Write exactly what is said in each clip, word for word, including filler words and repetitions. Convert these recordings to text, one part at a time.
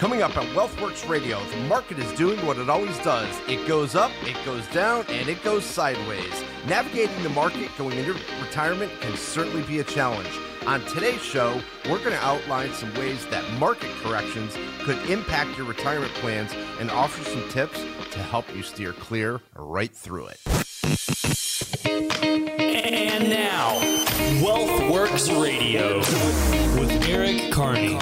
Coming up on WealthWorks Radio, the market is doing what it always does. It goes up, it goes down, and it goes sideways. Navigating the market going into retirement can certainly be a challenge. On today's show, we're going to outline some ways that market corrections could impact your retirement plans and offer some tips to help you steer clear right through it. And now, WealthWorks Radio with Eric Carney.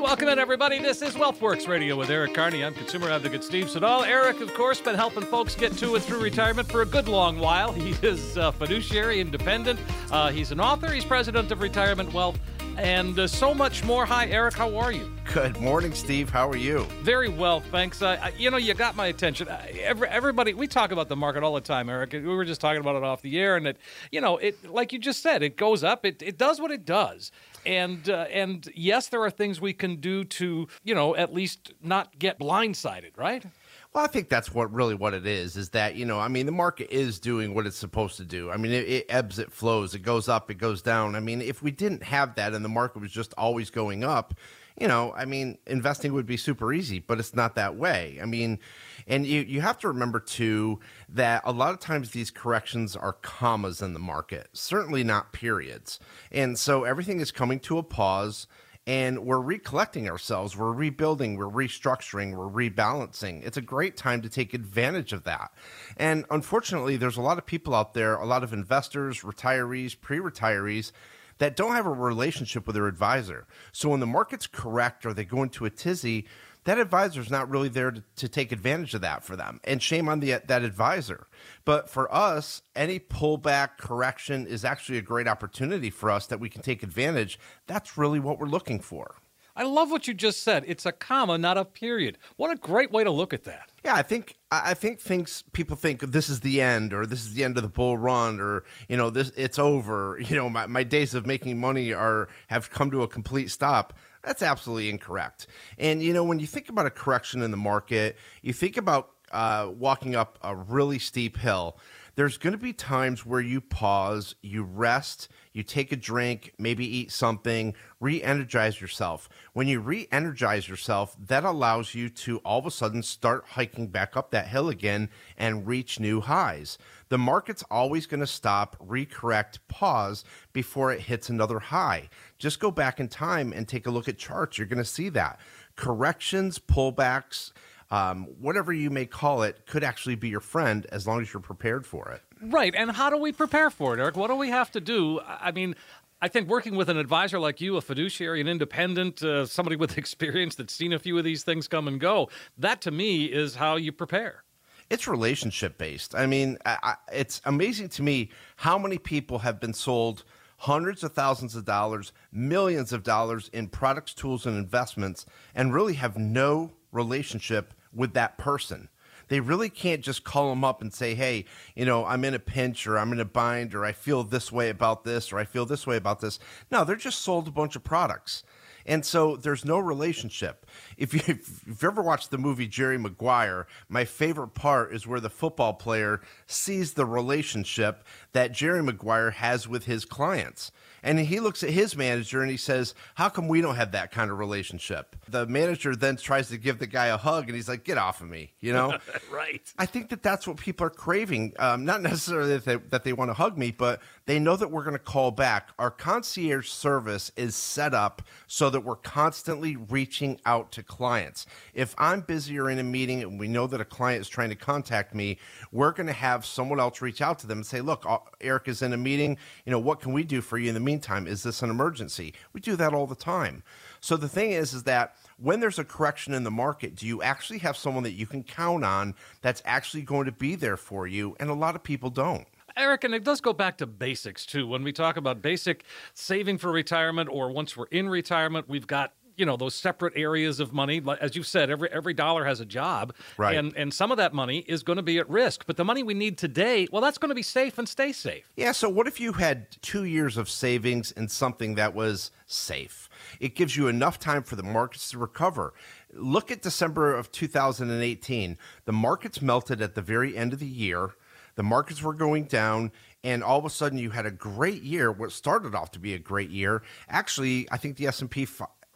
Welcome in, everybody. This is WealthWorks Radio with Eric Carney. I'm consumer advocate Steve Siddall. Eric, of course, been helping folks get to and through retirement for a good long while. He is uh, fiduciary independent. Uh, he's an author. He's president of Retirement Wealth and uh, so much more. Hi, Eric. How are you? Good morning, Steve. How are you? Very well, thanks. Uh, you know, you got my attention. Uh, every, everybody, we talk about the market all the time, Eric. We were just talking about it off the air, and it, you know, it like you just said, it goes up. It it does what it does. And uh, and yes, there are things we can do to, you know, at least not get blindsided, right? Well, I think that's what really what it is, is that, you know, I mean, the market is doing what it's supposed to do. I mean, it, it ebbs, it flows, it goes up, it goes down. I mean, if we didn't have that and the market was just always going up, you know, I mean, investing would be super easy, but it's not that way. I mean, and you, you have to remember, too, that a lot of times these corrections are commas in the market, certainly not periods. And so everything is coming to a pause. And we're recollecting ourselves, we're rebuilding, we're restructuring, we're rebalancing. It's a great time to take advantage of that. And unfortunately, there's a lot of people out there, a lot of investors, retirees, pre-retirees, that don't have a relationship with their advisor. So when the market's correct or they go into a tizzy, that advisor's not really there to, to take advantage of that for them. And shame on the that advisor. But for us, any pullback correction is actually a great opportunity for us that we can take advantage. That's really what we're looking for. I love what you just said. It's a comma, not a period. What a great way to look at that. Yeah, I think I think things people think this is the end, or this is the end of the bull run, or, you know, this it's over. You know, my, my days of making money are have come to a complete stop. That's absolutely incorrect. And, you know, when you think about a correction in the market, you think about uh, walking up a really steep hill. There's going to be times where you pause, you rest, you take a drink, maybe eat something, re-energize yourself. When you re-energize yourself, that allows you to all of a sudden start hiking back up that hill again and reach new highs. The market's always going to stop, re-correct, pause before it hits another high. Just go back in time and take a look at charts. You're going to see that. Corrections, pullbacks, Um, whatever you may call it, could actually be your friend as long as you're prepared for it. Right. And how do we prepare for it, Eric? What do we have to do? I mean, I think working with an advisor like you, a fiduciary, an independent, uh, somebody with experience that's seen a few of these things come and go, that to me is how you prepare. It's relationship-based. I mean, I, I, it's amazing to me how many people have been sold hundreds of thousands of dollars, millions of dollars in products, tools, and investments, and really have no relationship with that person. They really can't just call them up and say, hey, you know, I'm in a pinch, or I'm in a bind, or I feel this way about this, or I feel this way about this. No, they're just sold a bunch of products. And so there's no relationship. If you, if you've ever watched the movie Jerry Maguire, my favorite part is where the football player sees the relationship that Jerry Maguire has with his clients. And he looks at his manager and he says, how come we don't have that kind of relationship? The manager then tries to give the guy a hug and he's like, get off of me, you know? Right. I think that that's what people are craving. Um, not necessarily that they, that they want to hug me, but they know that we're going to call back. Our concierge service is set up so that we're constantly reaching out to clients. If I'm busy or in a meeting and we know that a client is trying to contact me, we're going to have someone else reach out to them and say, look, Eric is in a meeting. You know, what can we do for you in the meeting? Meantime, is this an emergency? We do that all the time. So the thing is, is that when there's a correction in the market, do you actually have someone that you can count on that's actually going to be there for you? And a lot of people don't. Eric, and it does go back to basics too. When we talk about basic saving for retirement, or once we're in retirement, we've got, you know, those separate areas of money. As you've said, every every dollar has a job, right? And and some of that money is going to be at risk. But the money we need today, well, that's going to be safe and stay safe. Yeah. So what if you had two years of savings in something that was safe? It gives you enough time for the markets to recover. Look at December of two thousand eighteen. The markets melted at the very end of the year. The markets were going down. And all of a sudden, you had a great year. What started off to be a great year. Actually, I think the S and P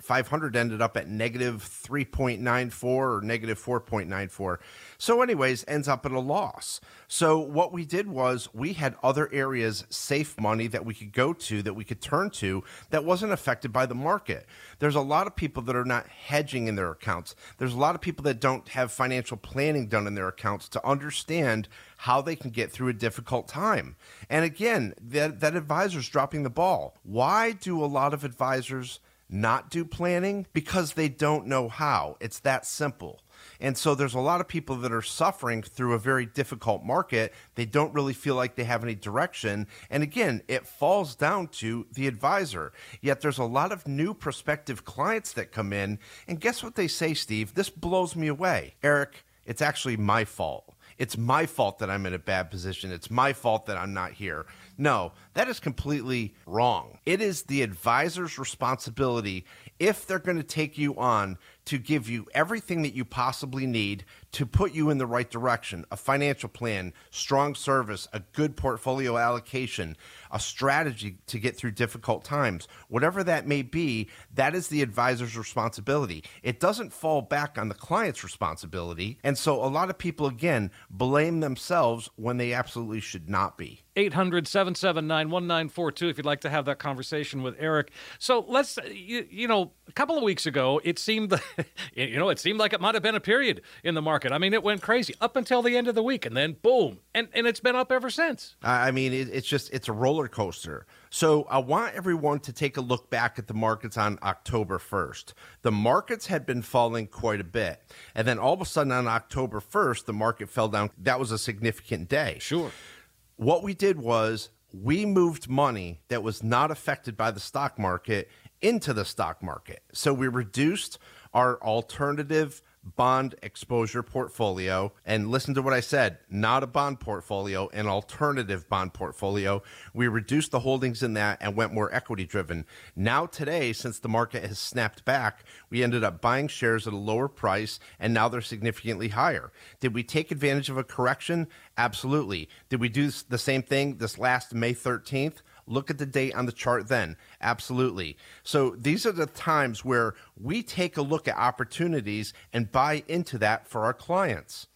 five hundred ended up at negative three point nine four or negative four point nine four. So anyways, ends up at a loss. So what we did was we had other areas, safe money that we could go to, that we could turn to, that wasn't affected by the market. There's a lot of people that are not hedging in their accounts. There's a lot of people that don't have financial planning done in their accounts to understand how they can get through a difficult time. And again, that, that advisor's dropping the ball. Why do a lot of advisors not do planning? Because they don't know how. It's that simple. And so there's a lot of people that are suffering through a very difficult market. They don't really feel like they have any direction. And again, it falls down to the advisor. Yet there's a lot of new prospective clients that come in. And guess what they say, Steve? This blows me away. Eric, it's actually my fault. It's my fault that I'm in a bad position. It's my fault that I'm not here. No, that is completely wrong. It is the advisor's responsibility, if they're going to take you on, to give you everything that you possibly need to put you in the right direction: a financial plan, strong service, a good portfolio allocation, a strategy to get through difficult times. Whatever that may be, that is the advisor's responsibility. It doesn't fall back on the client's responsibility. And so a lot of people, again, blame themselves when they absolutely should not be. eight hundred, seven seven nine, one nine four two if you'd like to have that conversation with Eric. So let's, you, you know, a couple of weeks ago, it seemed that, you know, it seemed like it might have been a period in the market. I mean, it went crazy up until the end of the week, and then boom, and, and it's been up ever since. I mean, it, it's just, it's a roller coaster. So I want everyone to take a look back at the markets on October first. The markets had been falling quite a bit. And then all of a sudden on October first, the market fell down. That was a significant day. Sure. What we did was we moved money that was not affected by the stock market into the stock market. So we reduced our alternative bond exposure portfolio. And listen to what I said, not a bond portfolio, an alternative bond portfolio. We reduced the holdings in that and went more equity driven. Now today, since the market has snapped back, we ended up buying shares at a lower price, and now they're significantly higher. Did we take advantage of a correction? Absolutely. Did we do the same thing this last May thirteenth? Look at the date on the chart then. Absolutely. So these are the times where we take a look at opportunities and buy into that for our clients.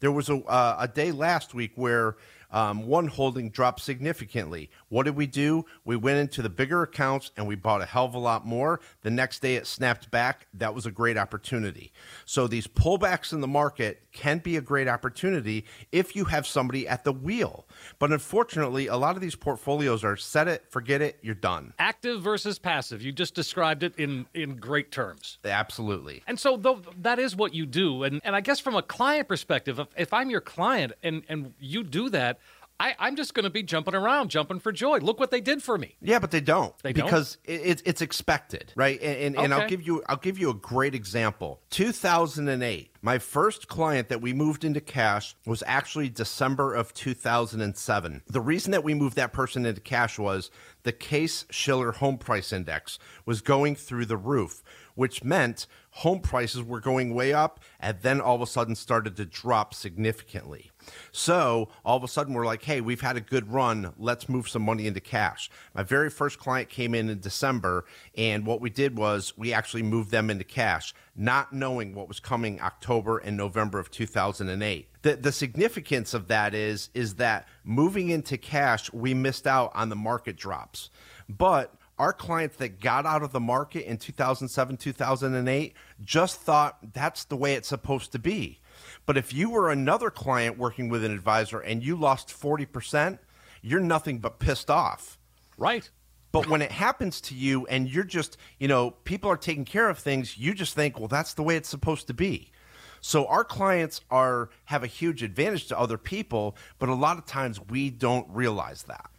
There was a, uh, a day last week where um, one holding dropped significantly. What did we do? We went into the bigger accounts and we bought a hell of a lot more. The next day it snapped back. That was a great opportunity. So these pullbacks in the market can be a great opportunity if you have somebody at the wheel. But unfortunately, a lot of these portfolios are set it, forget it, you're done. Active versus passive. You just described it in, in great terms. Absolutely. And so though, that is what you do. And, and I guess from a client perspective, if, if I'm your client and, and you do that, I, I'm just going to be jumping around, jumping for joy. Look what they did for me. Yeah, but they don't. They don't? Because it, it's expected, right? And, and, okay. and I'll give you I'll give you a great example. two thousand eight, my first client that we moved into cash was actually December of two thousand seven. The reason that we moved that person into cash was the Case-Shiller Home Price Index was going through the roof, which meant home prices were going way up and then all of a sudden started to drop significantly. So all of a sudden we're like, hey, we've had a good run. Let's move some money into cash. My very first client came in in December, and what we did was we actually moved them into cash, not knowing what was coming October and November of two thousand eight. The, the significance of that is, is that moving into cash, we missed out on the market drops. But our clients that got out of the market in two thousand seven, two thousand eight, just thought that's the way it's supposed to be. But if you were another client working with an advisor and you lost forty percent, you're nothing but pissed off. Right. But when it happens to you and you're just, you know, people are taking care of things, you just think, well, that's the way it's supposed to be. So our clients are have a huge advantage to other people, but a lot of times we don't realize that.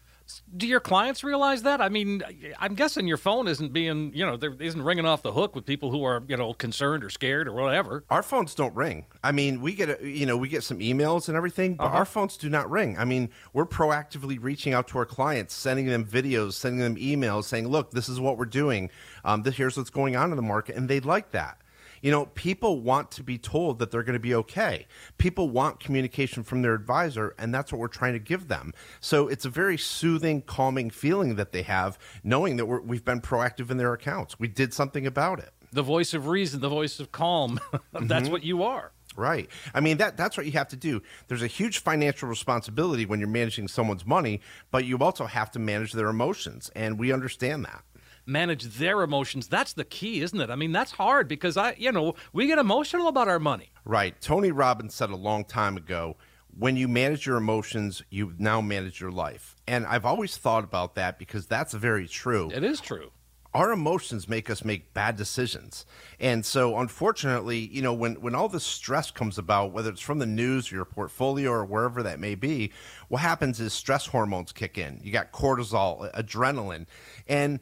Do your clients realize that? I mean, I'm guessing your phone isn't being, you know, there isn't ringing off the hook with people who are, you know, concerned or scared or whatever. Our phones don't ring. I mean, we get, a, you know, we get some emails and everything, but uh-huh. Our phones do not ring. I mean, we're proactively reaching out to our clients, sending them videos, sending them emails, saying, look, this is what we're doing. Um, this, here's what's going on in the market. And they'd like that. You know, people want to be told that they're going to be okay. People want communication from their advisor, and that's what we're trying to give them. So it's a very soothing, calming feeling that they have, knowing that we're, we've been proactive in their accounts. We did something about it. the voice of reason, the voice of calm. That's mm-hmm. what you are. Right. I mean, that that's what you have to do. There's a huge financial responsibility when you're managing someone's money, but you also have to manage their emotions, and we understand that. Manage their emotions. That's the key, isn't it? I mean, that's hard because, I, you know, we get emotional about our money. Right. Tony Robbins said a long time ago, when you manage your emotions, you now manage your life. And I've always thought about that because that's very true. It is true. Our emotions make us make bad decisions. And so unfortunately, you know, when, when all this stress comes about, whether it's from the news or your portfolio or wherever that may be, what happens is stress hormones kick in. You got cortisol, adrenaline. And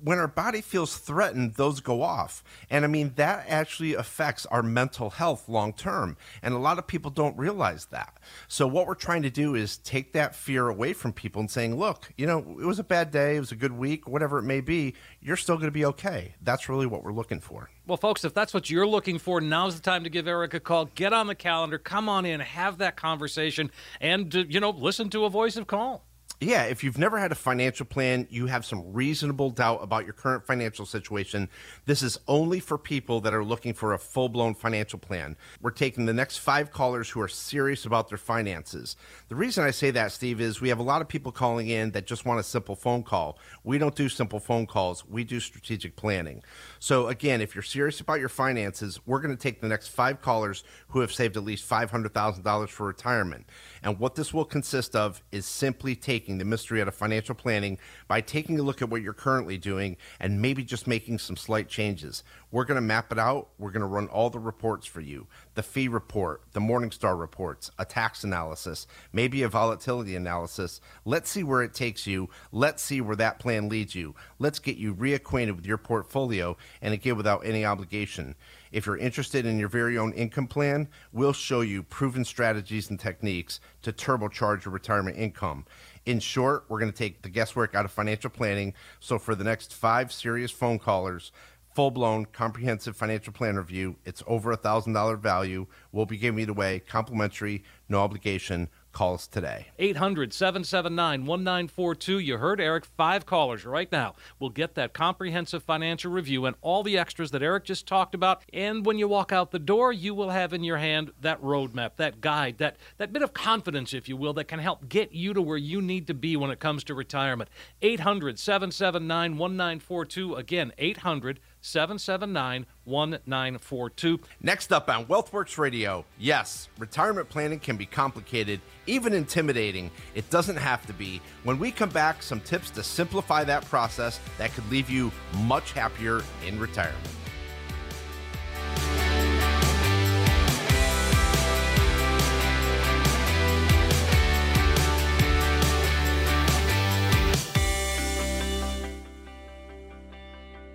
when our body feels threatened, those go off. And I mean, that actually affects our mental health long term. And a lot of people don't realize that. So what we're trying to do is take that fear away from people and saying, look, you know, it was a bad day. It was a good week, whatever it may be. You're still going to be okay. That's really what we're looking for. Well, folks, if that's what you're looking for, now's the time to give Eric a call. Get on the calendar. Come on in. Have that conversation and, you know, listen to a voice of calm. Yeah, if you've never had a financial plan, you have some reasonable doubt about your current financial situation, this is only for people that are looking for a full-blown financial plan. We're taking the next five callers who are serious about their finances. The reason I say that, Steve, is we have a lot of people calling in that just want a simple phone call. We don't do simple phone calls. We do strategic planning. So again, if you're serious about your finances, we're going to take the next five callers who have saved at least five hundred thousand dollars for retirement. And what this will consist of is simply taking the mystery out of financial planning by taking a look at what you're currently doing and maybe just making some slight changes. We're going to map it out. We're going to run all the reports for you. The fee report, the Morningstar reports, a tax analysis, maybe a volatility analysis. Let's see where it takes you. Let's see where that plan leads you. Let's get you reacquainted with your portfolio, and again, without any obligation. If you're interested in your very own income plan, we'll show you proven strategies and techniques to turbocharge your retirement income. In short, we're going to take the guesswork out of financial planning. So for the next five serious phone callers, full-blown comprehensive financial plan review, it's over a one thousand dollars value. We'll be giving it away, complimentary, no obligation. Call us today. eight hundred, seven seven nine, one nine four two. You heard Eric. Five callers right now. We'll get that comprehensive financial review and all the extras that Eric just talked about. And when you walk out the door, you will have in your hand that roadmap, that guide, that, that bit of confidence, if you will, that can help get you to where you need to be when it comes to retirement. eight hundred, seven seven nine, one nine four two. Again, eight hundred, seven seven nine, one nine four two. Next up on WealthWorks Radio, yes, retirement planning can be complicated, even intimidating. It doesn't have to be. When we come back, some tips to simplify that process that could leave you much happier in retirement.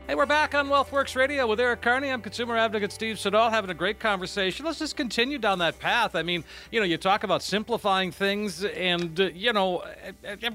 Hey, we're back on WealthWorks Radio with Eric Carney. I'm consumer advocate Steve Siddall, having a great conversation. Let's just continue down that path. I mean, you know, you talk about simplifying things, and, uh, you know,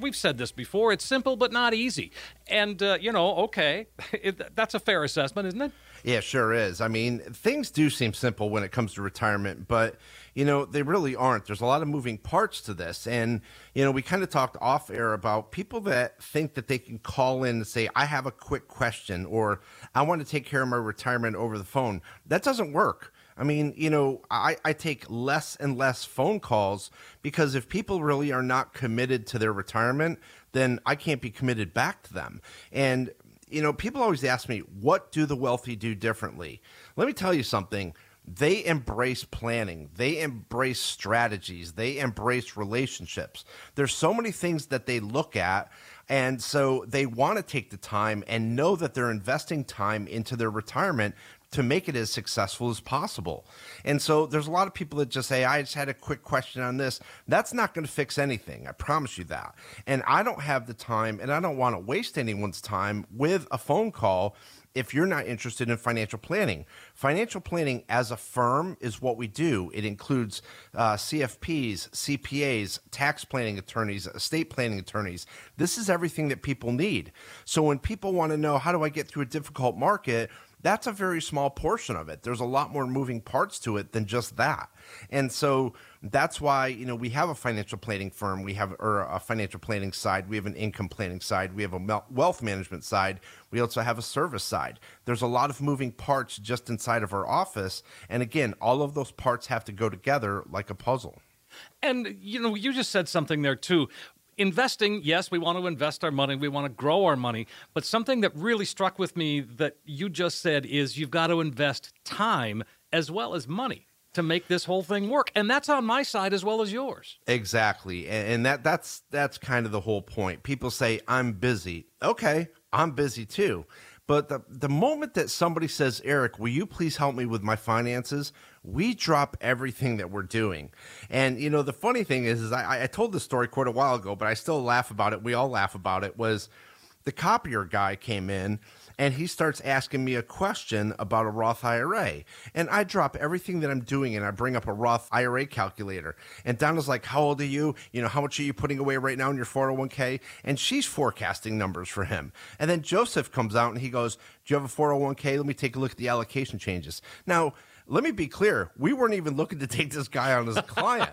we've said this before. It's simple but not easy. And, uh, you know, okay, it, that's a fair assessment, isn't it? Yeah, sure is. I mean, things do seem simple when it comes to retirement, but, you know, they really aren't. There's a lot of moving parts to this. And, you know, we kind of talked off air about people that think that they can call in and say, I have a quick question, or I want to take care of my retirement over the phone. That doesn't work. I mean, you know, I, I take less and less phone calls because if people really are not committed to their retirement, then I can't be committed back to them. And, you know, people always ask me, what do the wealthy do differently? Let me tell you something. They embrace planning. They embrace strategies. They embrace relationships. There's so many things that they look at. And so they want to take the time and know that they're investing time into their retirement to make it as successful as possible. And so there's a lot of people that just say, I just had a quick question on this. That's not going to fix anything. I promise you that. And I don't have the time and I don't want to waste anyone's time with a phone call if you're not interested in financial planning. Financial planning as a firm is what we do. It includes uh, C F Ps, C P As, tax planning attorneys, estate planning attorneys. This is everything that people need. So when people want to know, how do I get through a difficult market? that's a very small portion of it. There's a lot more moving parts to it than just that. And so that's why, you know, we have a financial planning firm, we have or a financial planning side, we have an income planning side, we have a wealth management side, we also have a service side. There's a lot of moving parts just inside of our office. And again, all of those parts have to go together like a puzzle. And, you know, you just said something there too. Investing, yes, we want to invest our money, we want to grow our money, but something that really struck with me that you just said is you've got to invest time as well as money to make this whole thing work. And that's on my side as well as yours. Exactly. And that that's that's kind of the whole point. People say, I'm busy. Okay, I'm busy too. But the, the moment that somebody says, Eric, will you please help me with my finances? We drop everything that we're doing. And, you know, the funny thing is, is I, I told this story quite a while ago, but I still laugh about it. We all laugh about it. Was the copier guy came in and he starts asking me a question about a Roth I R A. And I drop everything that I'm doing and I bring up a Roth I R A calculator. And Donna's like, how old are you? You know, how much are you putting away right now in your four oh one K? And she's forecasting numbers for him. And then Joseph comes out and he goes, do you have a four oh one K? Let me take a look at the allocation changes. Now, let me be clear. We weren't even looking to take this guy on as a client,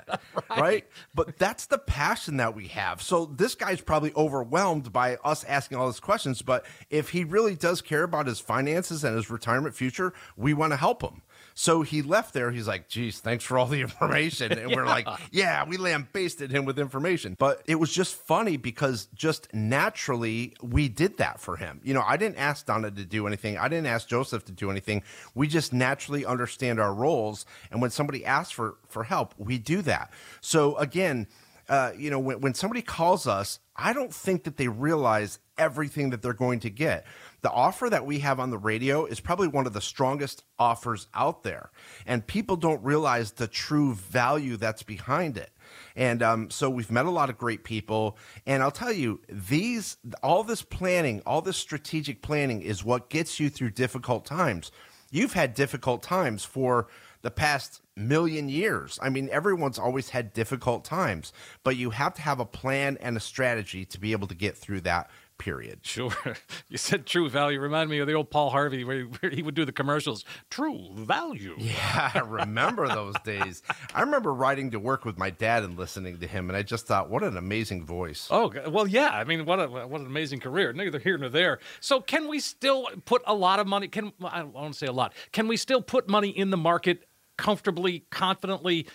right. right? But that's the passion that we have. So this guy's probably overwhelmed by us asking all these questions. But if he really does care about his finances and his retirement future, we want to help him. So he left there. He's like, geez, thanks for all the information. And yeah. we're like, yeah, we lambasted him with information. But it was just funny because just naturally we did that for him. You know, I didn't ask Donna to do anything. I didn't ask Joseph to do anything. We just naturally understand our roles. And when somebody asks for, for help, we do that. So again, uh, you know, when, when somebody calls us, I don't think that they realize everything that they're going to get. The offer that we have on the radio is probably one of the strongest offers out there. And people don't realize the true value that's behind it. And um, so we've met a lot of great people. And I'll tell you, these, all this planning, all this strategic planning is what gets you through difficult times. You've had difficult times for the past million years. I mean, everyone's always had difficult times, but you have to have a plan and a strategy to be able to get through that period. Sure. You said true value. Remind me of the old Paul Harvey where he would do the commercials. True value. Yeah, I remember those days. I remember riding to work with my dad and listening to him, and I just thought, what an amazing voice. Oh, well, yeah. I mean, what a, what an amazing career. Neither here nor there. So can we still put a lot of money? Can I won't say a lot. Can we still put money in the market comfortably, confidently,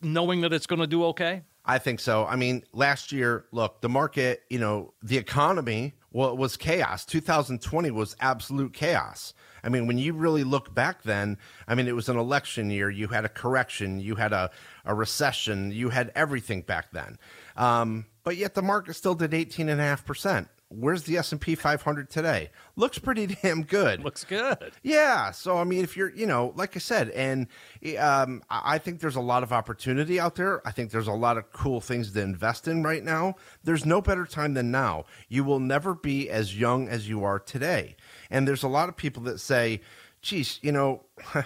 knowing that it's going to do okay? I think so. I mean, last year, look, the market, you know, the economy, well, it was chaos. two thousand twenty was absolute chaos. I mean, when you really look back then, I mean, it was an election year. You had a correction. You had a, a recession. You had everything back then. Um, but yet the market still did eighteen and a half percent. Where's the S and P five hundred today? Looks pretty damn good. Looks good. Yeah. So, I mean, if you're, you know, like I said, and um, I think there's a lot of opportunity out there. I think there's a lot of cool things to invest in right now. There's no better time than now. You will never be as young as you are today. And there's a lot of people that say, geez, you know, I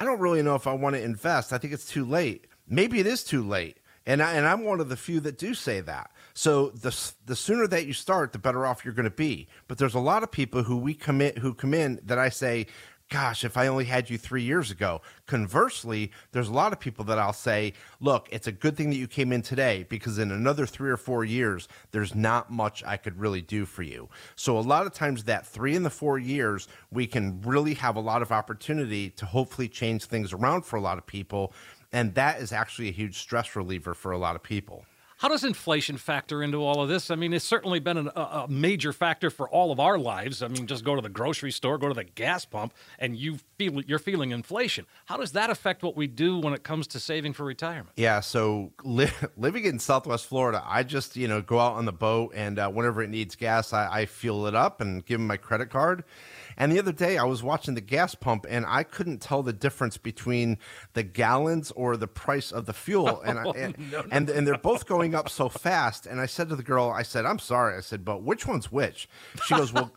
don't really know if I want to invest. I think it's too late. Maybe it is too late. And, I, and I'm one of the few that do say that. So the, the sooner that you start, the better off you're going to be. But there's a lot of people who we commit, who come in that I say, gosh, if I only had you three years ago. Conversely, there's a lot of people that I'll say, look, it's a good thing that you came in today because in another three or four years, there's not much I could really do for you. So a lot of times that three and the four years, we can really have a lot of opportunity to hopefully change things around for a lot of people. And that is actually a huge stress reliever for a lot of people. How does inflation factor into all of this? I mean, it's certainly been an, a major factor for all of our lives. I mean, just go to the grocery store, go to the gas pump, and you feel, you're feeling inflation. How does that affect what we do when it comes to saving for retirement? Yeah, so li living in Southwest Florida, I just, you know, go out on the boat, and uh, whenever it needs gas, I, I fuel it up and give them my credit card. And the other day, I was watching the gas pump, and I couldn't tell the difference between the gallons or the price of the fuel. And I, and, no, no, and, and they're both going up so fast. And I said to the girl, I said, I'm sorry. I said, but which one's which? She goes, well,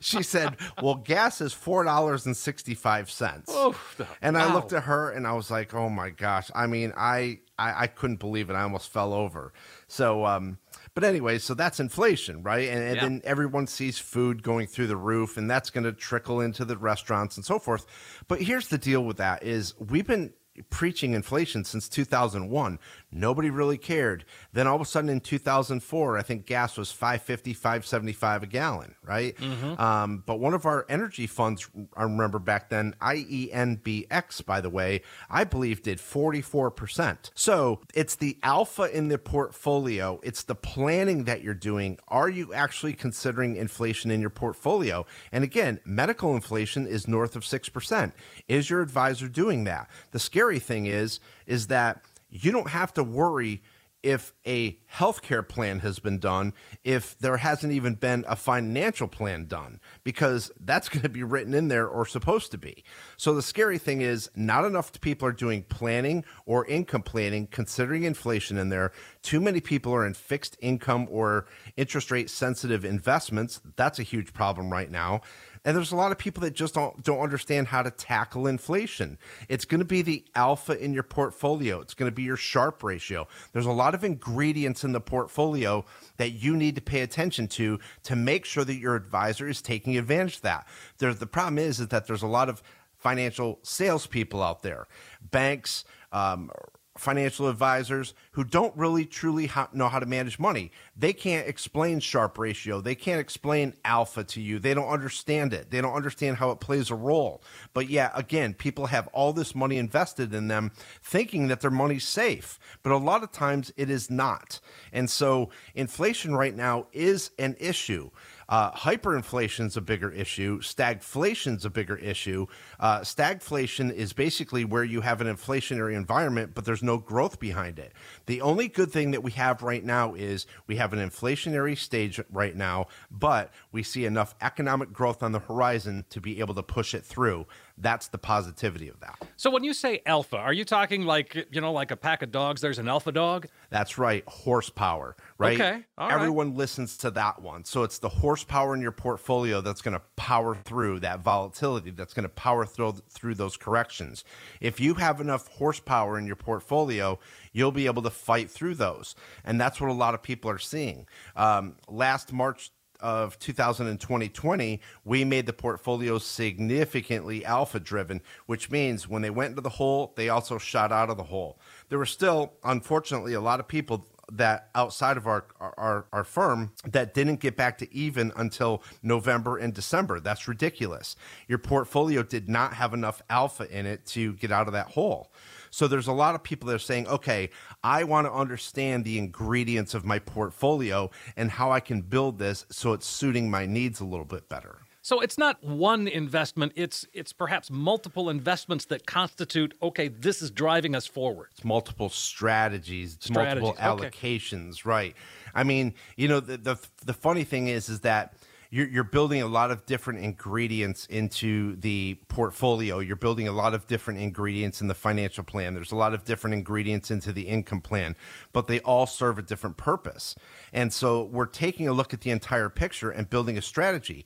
she said, well, gas is four dollars and sixty-five cents. Oh, and I wow. looked at her, and I was like, oh, my gosh. I mean, I, I, I couldn't believe it. I almost fell over. So, um, But anyway, so that's inflation, right? And, and yeah. then everyone sees food going through the roof, and that's going to trickle into the restaurants and so forth. But here's the deal with that is we've been preaching inflation since two thousand one. Nobody really cared. Then all of a sudden in two thousand four, I think gas was five fifty, five seventy-five a gallon, right? Mm-hmm. Um, but one of our energy funds, I remember back then, I E N B X, by the way, I believe did forty-four percent. So it's the alpha in the portfolio. It's the planning that you're doing. Are you actually considering inflation in your portfolio? And again, medical inflation is north of six percent. Is your advisor doing that? The scary thing is, is that you don't have to worry if a healthcare plan has been done, if there hasn't even been a financial plan done, because that's going to be written in there or supposed to be. So the scary thing is not enough people are doing planning or income planning, considering inflation in there. Too many people are in fixed income or interest rate sensitive investments. That's a huge problem right now. And there's a lot of people that just don't, don't understand how to tackle inflation. It's going to be the alpha in your portfolio. It's going to be your Sharpe ratio. There's a lot of ingredients in the portfolio that you need to pay attention to to make sure that your advisor is taking advantage of that. There's, the problem is, is that there's a lot of financial salespeople out there, banks, um, financial advisors who don't really truly ha- know how to manage money. They can't explain Sharpe ratio. They can't explain alpha to you. They don't understand it. They don't understand how it plays a role. But yeah, again, people have all this money invested in them thinking that their money's safe, but a lot of times it is not. And so inflation right now is an issue. Uh, hyperinflation is a bigger issue. Stagflation is a bigger issue. Uh, stagflation is basically where you have an inflationary environment, but there's no growth behind it. The only good thing that we have right now is we have an inflationary stage right now, but we see enough economic growth on the horizon to be able to push it through. That's the positivity of that. So when you say alpha, are you talking like, you know, like a pack of dogs, there's an alpha dog? That's right. Horsepower, right? Okay. All Everyone right. listens to that one. So it's the horsepower in your portfolio that's going to power through that volatility, that's going to power through, through those corrections. If you have enough horsepower in your portfolio, you'll be able to fight through those. And that's what a lot of people are seeing. Um, last March of two thousand twenty, we made the portfolio significantly alpha driven, which means when they went into the hole, they also shot out of the hole. There were still, unfortunately, a lot of people that outside of our, our, our firm that didn't get back to even until November and December. That's ridiculous. Your portfolio did not have enough alpha in it to get out of that hole. So there's a lot of people that are saying, okay, I want to understand the ingredients of my portfolio and how I can build this so it's suiting my needs a little bit better. So it's not one investment, it's it's perhaps multiple investments that constitute, okay, this is driving us forward. It's multiple strategies, it's strategies. multiple allocations, okay. Right. I mean, you know, the, the the funny thing is, is that you're you're building a lot of different ingredients into the portfolio. You're building a lot of different ingredients in the financial plan. There's a lot of different ingredients into the income plan, but they all serve a different purpose. And so we're taking a look at the entire picture and building a strategy.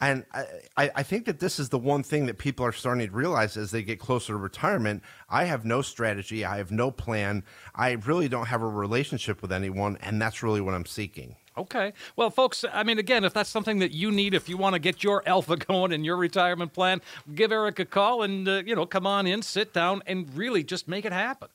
And I, I think that this is the one thing that people are starting to realize as they get closer to retirement. I have no strategy. I have no plan. I really don't have a relationship with anyone. And that's really what I'm seeking. Okay. Well, folks, I mean, again, if that's something that you need, if you want to get your alpha going in your retirement plan, give Eric a call and, uh, you know, come on in, sit down, and really just make it happen.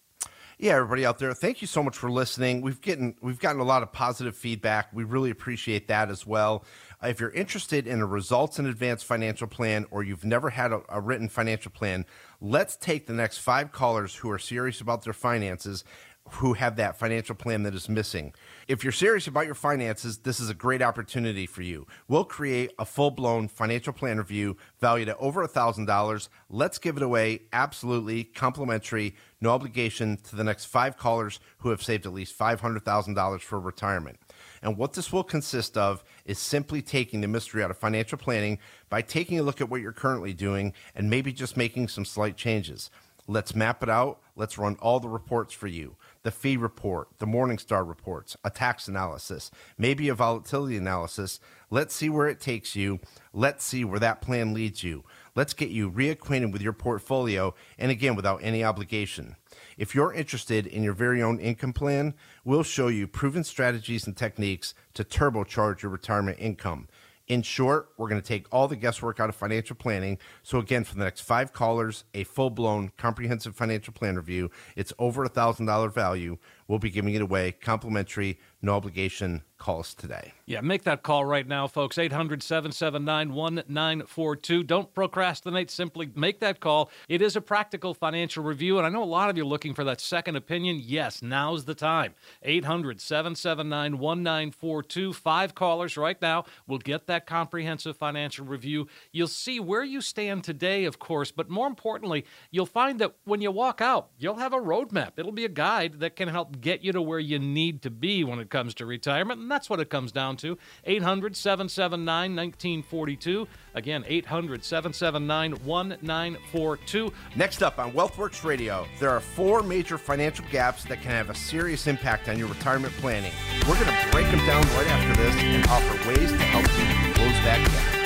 Yeah, everybody out there, thank you so much for listening. We've getting we've gotten a lot of positive feedback. We really appreciate that as well. Uh, if you're interested in a results in advance financial plan, or you've never had a, a written financial plan, let's take the next five callers who are serious about their finances, who have that financial plan that is missing. If you're serious about your finances, this is a great opportunity for you. We'll create a full-blown financial plan review valued at over one thousand dollars. Let's give it away absolutely complimentary, no obligation, to the next five callers who have saved at least five hundred thousand dollars for retirement. And what this will consist of is simply taking the mystery out of financial planning by taking a look at what you're currently doing and maybe just making some slight changes. Let's map it out. Let's run all the reports for you. The fee report, the Morningstar reports, a tax analysis, maybe a volatility analysis. Let's see where it takes you. Let's see where that plan leads you. Let's get you reacquainted with your portfolio, and again, without any obligation. If you're interested in your very own income plan, we'll show you proven strategies and techniques to turbocharge your retirement income. In short, we're going to take all the guesswork out of financial planning. So again, for the next five callers, a full-blown comprehensive financial plan review. It's over a one thousand dollars value. We'll be giving it away, complimentary, no obligation. Call us today. Yeah, make that call right now, folks. eight hundred, seven seven nine, one nine four two. Don't procrastinate. Simply make that call. It is a practical financial review, and I know a lot of you are looking for that second opinion. Yes, now's the time. eight hundred, seven seven nine, one nine four two. Five callers right now will get that comprehensive financial review. You'll see where you stand today, of course, but more importantly, you'll find that when you walk out, you'll have a roadmap. It'll be a guide that can help get you to where you need to be when it comes to retirement. And that's what it comes down to. eight hundred, seven seven nine, one nine four two. Again, eight hundred, seven seven nine, one nine four two. Next up on WealthWorks Radio, there are four major financial gaps that can have a serious impact on your retirement planning. We're going to break them down right after this and offer ways to help you close that gap.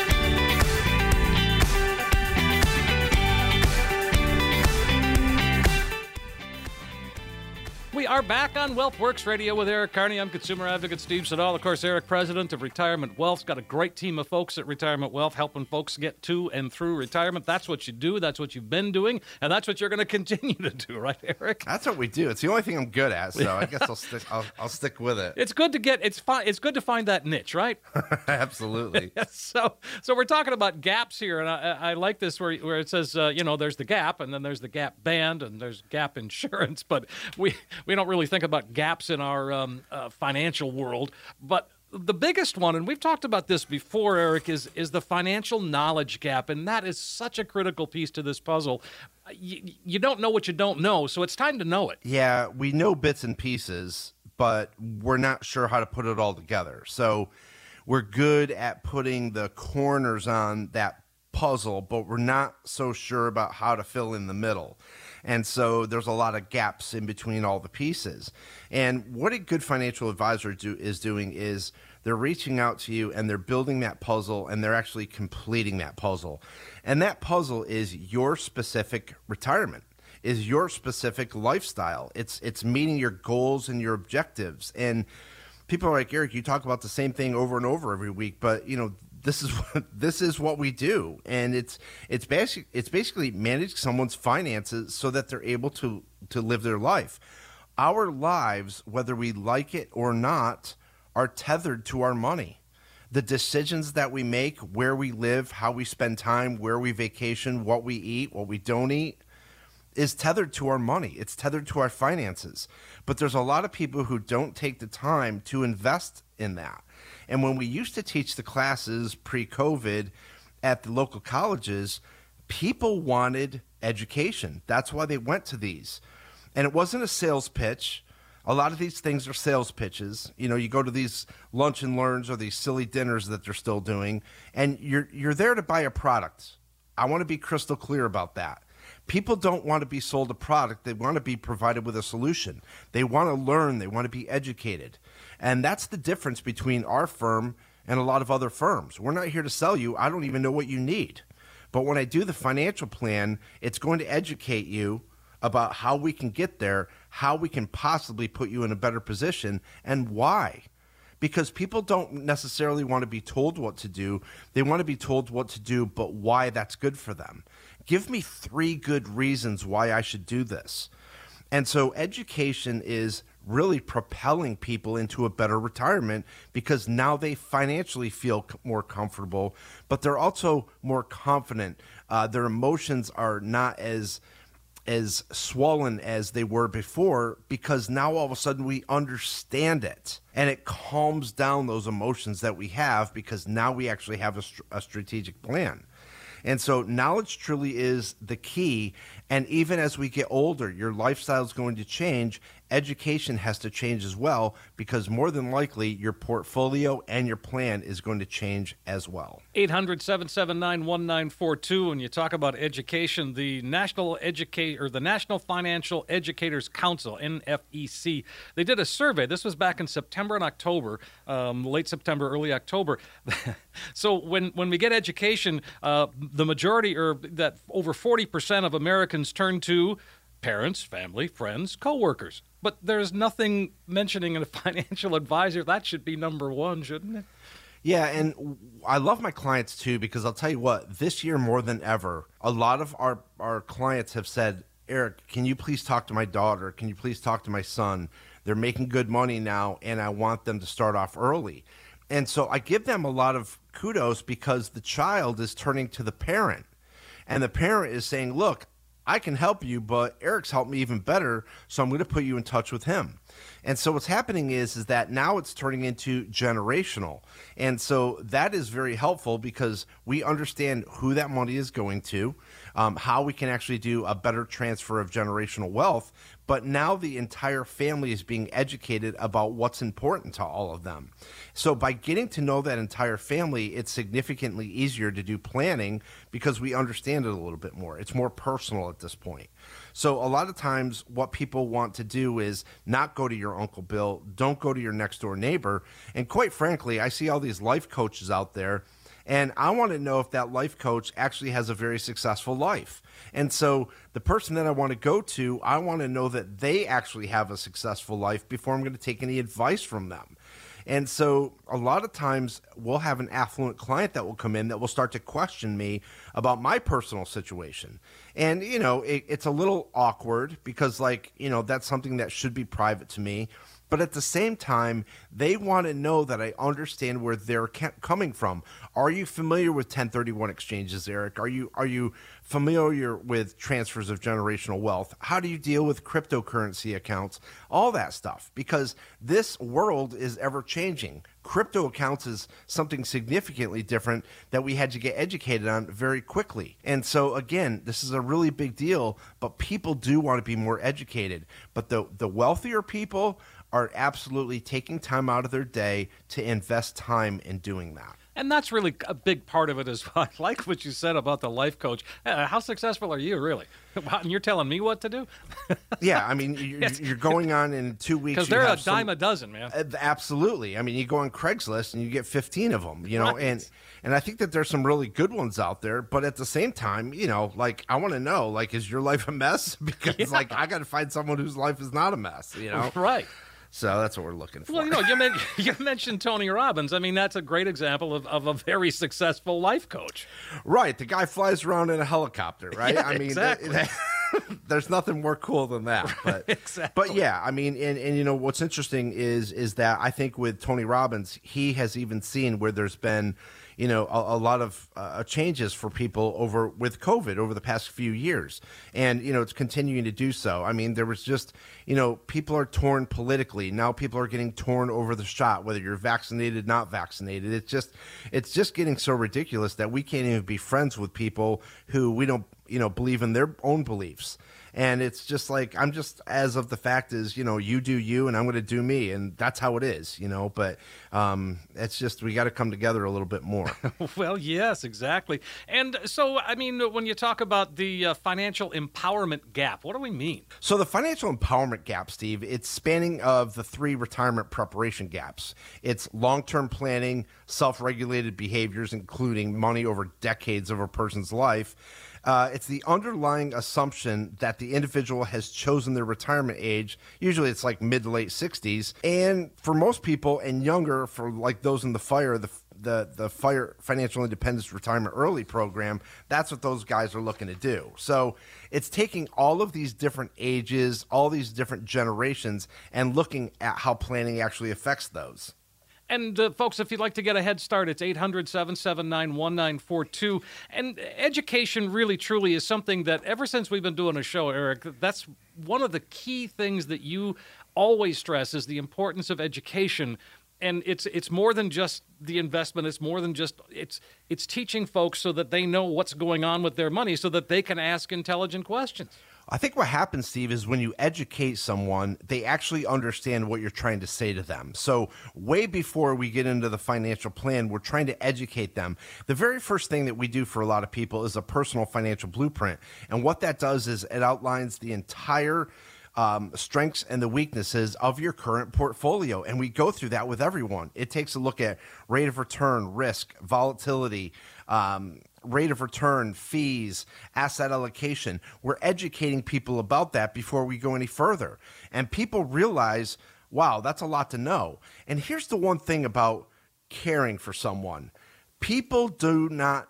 We are back on WealthWorks Radio with Eric Carney. I'm consumer advocate Steve Siddall. Of course, Eric, president of Retirement Wealth. Got a great team of folks at Retirement Wealth helping folks get to and through retirement. That's what you do. That's what you've been doing. And that's what you're going to continue to do, right, Eric? That's what we do. It's the only thing I'm good at, so I guess I'll stick, I'll, I'll stick with it. It's good to get, it's, fi- it's good to find that niche, right? Absolutely. so so we're talking about gaps here, and I, I like this where, where it says, uh, you know, there's the gap, and then there's the gap band, and there's gap insurance, but we... We don't really think about gaps in our um, uh, financial world, but the biggest one, and we've talked about this before, Eric, is is the financial knowledge gap, and that is such a critical piece to this puzzle. You, you don't know what you don't know, so it's time to know it. Yeah, we know bits and pieces, but we're not sure how to put it all together. So we're good at putting the corners on that puzzle, but we're not so sure about how to fill in the middle. And so there's a lot of gaps in between all the pieces. And what a good financial advisor do, is doing is they're reaching out to you and they're building that puzzle and they're actually completing that puzzle. And that puzzle is your specific retirement, is your specific lifestyle. It's it's meeting your goals and your objectives. And people are like, Eric, you talk about the same thing over and over every week, but you know, This is what, this is what we do, and it's it's basic it's basically manage someone's finances so that they're able to to live their life. Our lives, whether we like it or not, are tethered to our money. The decisions that we make, where we live, how we spend time, where we vacation, what we eat, what we don't eat, is tethered to our money. It's tethered to our finances. But there's a lot of people who don't take the time to invest in that. And when we used to teach the classes pre-COVID at the local colleges, people wanted education. That's why they went to these. And it wasn't a sales pitch. A lot of these things are sales pitches. You know, you go to these lunch and learns or these silly dinners that they're still doing, and you're you're there to buy a product. I want to be crystal clear about that. People don't want to be sold a product. They want to be provided with a solution. They want to learn. They want to be educated. And that's the difference between our firm and a lot of other firms. We're not here to sell you. I don't even know what you need. But when I do the financial plan, it's going to educate you about how we can get there, how we can possibly put you in a better position, and why. Because people don't necessarily want to be told what to do. They want to be told what to do, but why that's good for them. Give me three good reasons why I should do this. And so education is really propelling people into a better retirement because now they financially feel more comfortable, but they're also more confident. Uh, their emotions are not as as swollen as they were before because now all of a sudden we understand it, and it calms down those emotions that we have because now we actually have a, str- a strategic plan. And so knowledge truly is the key. And even as we get older, your lifestyle is going to change. Education has to change as well, because more than likely your portfolio and your plan is going to change as well. eight hundred, seven seven nine, one nine four two. When you talk about education, the National Educate or the National Financial Educators Council, N F E C, they did a survey. This was back in September and October, um, late September, early October. So when, when we get education, uh, the majority or that over forty percent of Americans turn to parents, family, friends, coworkers. But there's nothing mentioning a financial advisor. That should be number one, shouldn't it? Yeah, and I love my clients too, because I'll tell you what, this year more than ever, a lot of our, our clients have said, Eric, can you please talk to my daughter? Can you please talk to my son? They're making good money now, and I want them to start off early. And so I give them a lot of kudos, because the child is turning to the parent, and the parent is saying, look, I can help you, but Eric's helped me even better, so I'm going to put you in touch with him. And so what's happening is, is that now it's turning into generational. And so that is very helpful, because we understand who that money is going to, um, how we can actually do a better transfer of generational wealth. But now the entire family is being educated about what's important to all of them. So by getting to know that entire family, it's significantly easier to do planning, because we understand it a little bit more. It's more personal at this point. So a lot of times what people want to do is not go to your Uncle Bill, don't go to your next door neighbor. And quite frankly, I see all these life coaches out there, and I want to know if that life coach actually has a very successful life. And so the person that I want to go to, I want to know that they actually have a successful life before I'm going to take any advice from them. And so a lot of times we'll have an affluent client that will come in that will start to question me about my personal situation. And, you know, it, it's a little awkward, because, like, you know, that's something that should be private to me. But at the same time, they want to know that I understand where they're coming from. Are you familiar with ten thirty-one exchanges, Eric? Are you are you familiar with transfers of generational wealth? How do you deal with cryptocurrency accounts? All that stuff, because this world is ever changing. Crypto accounts is something significantly different that we had to get educated on very quickly. And so again, this is a really big deal, but people do want to be more educated. But the, the wealthier people are absolutely taking time out of their day to invest time in doing that. And that's really a big part of it as well. I like what you said about the life coach. Uh, how successful are you, really? And you're telling me what to do? Yeah, I mean, you're, yes. you're going on in two weeks. Because they're a some, dime a dozen, man. Uh, absolutely. I mean, you go on Craigslist and you get fifteen of them, you know. Right. And and I think that there's some really good ones out there. But at the same time, you know, like, I want to know, like, is your life a mess? Because, yeah. like, I got to find someone whose life is not a mess, you know? Right. So that's what we're looking for. Well, you know, you, meant, you mentioned Tony Robbins. I mean, that's a great example of, of a very successful life coach. Right. The guy flies around in a helicopter, right? Yeah, I mean, exactly. that, that, there's nothing more cool than that. But, exactly. But yeah, I mean, and, and you know, what's interesting is, is that I think with Tony Robbins, he has even seen where there's been, you know, a, a lot of uh, changes for people over with COVID over the past few years. And, you know, it's continuing to do so. I mean, there was just, you know, people are torn politically. Now people are getting torn over the shot, whether you're vaccinated, not vaccinated. It's just, it's just getting so ridiculous that we can't even be friends with people who we don't, you know, believe in their own beliefs. And it's just like, I'm just, as of the fact is, you know, you do you and I'm going to do me. And that's how it is, you know, but um, it's just, we got to come together a little bit more. Well, yes, exactly. And so, I mean, when you talk about the uh, financial empowerment gap, what do we mean? So the financial empowerment gap, Steve, it's spanning of the three retirement preparation gaps. It's long-term planning, self-regulated behaviors, including money over decades of a person's life. Uh, it's the underlying assumption that the individual has chosen their retirement age. Usually it's like mid to late sixties. And for most people and younger, for like those in the FIRE, the the the FIRE Financial Independence Retirement Early program, that's what those guys are looking to do. So it's taking all of these different ages, all these different generations, and looking at how planning actually affects those. And uh, folks, if you'd like to get a head start, it's eight hundred, seven seven nine, one nine four two. And education really, truly is something that ever since we've been doing a show, Eric, that's one of the key things that you always stress is the importance of education. And it's it's more than just the investment. It's more than just it's it's teaching folks so that they know what's going on with their money so that they can ask intelligent questions. I think what happens, Steve, is when you educate someone, they actually understand what you're trying to say to them. So way before we get into the financial plan, we're trying to educate them. The very first thing that we do for a lot of people is a personal financial blueprint. And what that does is it outlines the entire Um, strengths and the weaknesses of your current portfolio. And we go through that with everyone. It takes a look at rate of return, risk, volatility, um, rate of return, fees, asset allocation. We're educating people about that before we go any further. And people realize, wow, that's a lot to know. And here's the one thing about caring for someone. People do not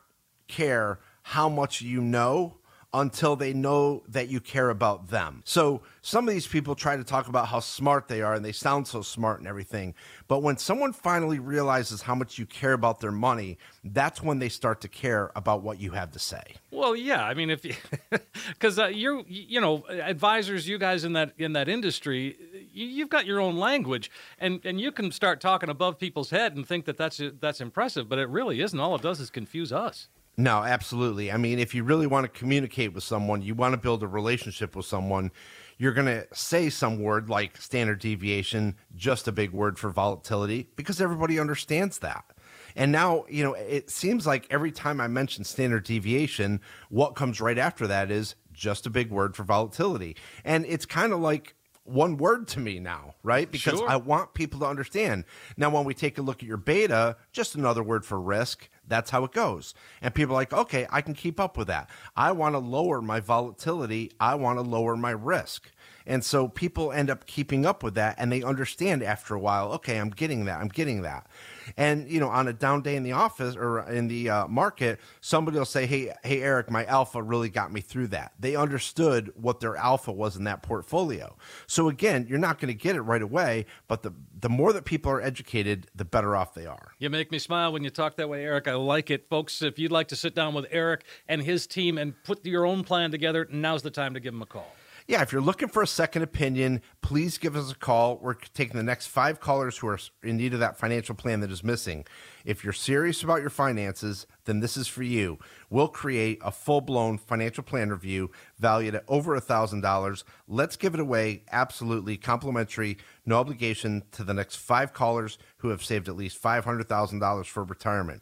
care how much you know until they know that you care about them. So some of these people try to talk about how smart they are and they sound so smart and everything. But when someone finally realizes how much you care about their money, that's when they start to care about what you have to say. Well, yeah, I mean, if you, because uh, you're, you know, advisors, you guys in that in that industry, you've got your own language, and and you can start talking above people's head and think that that's that's impressive, but it really isn't. All it does is confuse us. No, absolutely. I mean, if you really want to communicate with someone, you want to build a relationship with someone, you're going to say some word like standard deviation, just a big word for volatility, because everybody understands that. And now, you know, it seems like every time I mention standard deviation, what comes right after that is just a big word for volatility. And it's kind of like one word to me now, right? Because sure, I want people to understand. Now, when we take a look at your beta, just another word for risk. That's how it goes. And people are like, okay, I can keep up with that. I want to lower my volatility. I want to lower my risk. And so people end up keeping up with that, and they understand after a while, okay, I'm getting that. I'm getting that. And, you know, on a down day in the office or in the uh, market, somebody will say, hey, hey, Eric, my alpha really got me through that. They understood what their alpha was in that portfolio. So again, you're not going to get it right away, but the, the more that people are educated, the better off they are. You make me smile when you talk that way, Eric. I like it. Folks, if you'd like to sit down with Eric and his team and put your own plan together, now's the time to give him a call. Yeah, if you're looking for a second opinion, please give us a call. We're taking the next five callers who are in need of that financial plan that is missing. If you're serious about your finances, then this is for you. We'll create a full-blown financial plan review valued at over one thousand dollars. Let's give it away absolutely complimentary, no obligation, to the next five callers who have saved at least five hundred thousand dollars for retirement.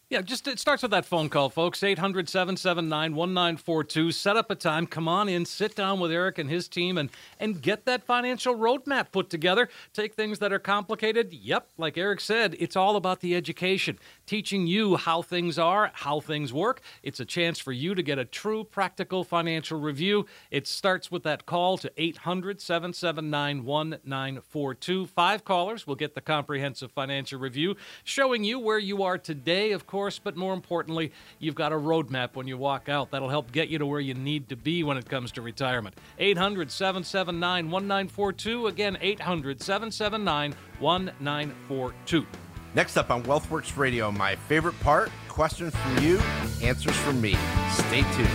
Yeah, just it starts with that phone call, folks, eight hundred, seven seven nine, one nine four two. Set up a time. Come on in. Sit down with Eric and his team and, and get that financial roadmap put together. Take things that are complicated. Yep, like Eric said, it's all about the education, teaching you how things are, how things work. It's a chance for you to get a true practical financial review. It starts with that call to eight hundred, seven seven nine, one nine four two. Five callers will get the comprehensive financial review, showing you where you are today, of course. Course, but more importantly, you've got a roadmap when you walk out. That'll help get you to where you need to be when it comes to retirement. eight hundred, seven seven nine, one nine four two. Again, eight hundred, seven seven nine, one nine four two. Next up on WealthWorks Radio, my favorite part, questions from you, answers from me. Stay tuned.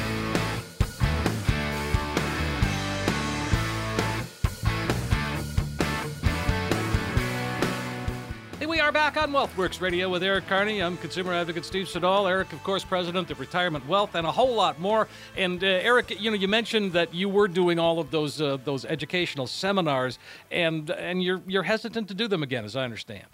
Back on WealthWorks Radio with Eric Carney. I'm consumer advocate Steve Siddall. Eric, of course, president of Retirement Wealth, and a whole lot more. And uh, Eric, you know, you mentioned that you were doing all of those uh, those educational seminars, and and you're you're hesitant to do them again, as I understand.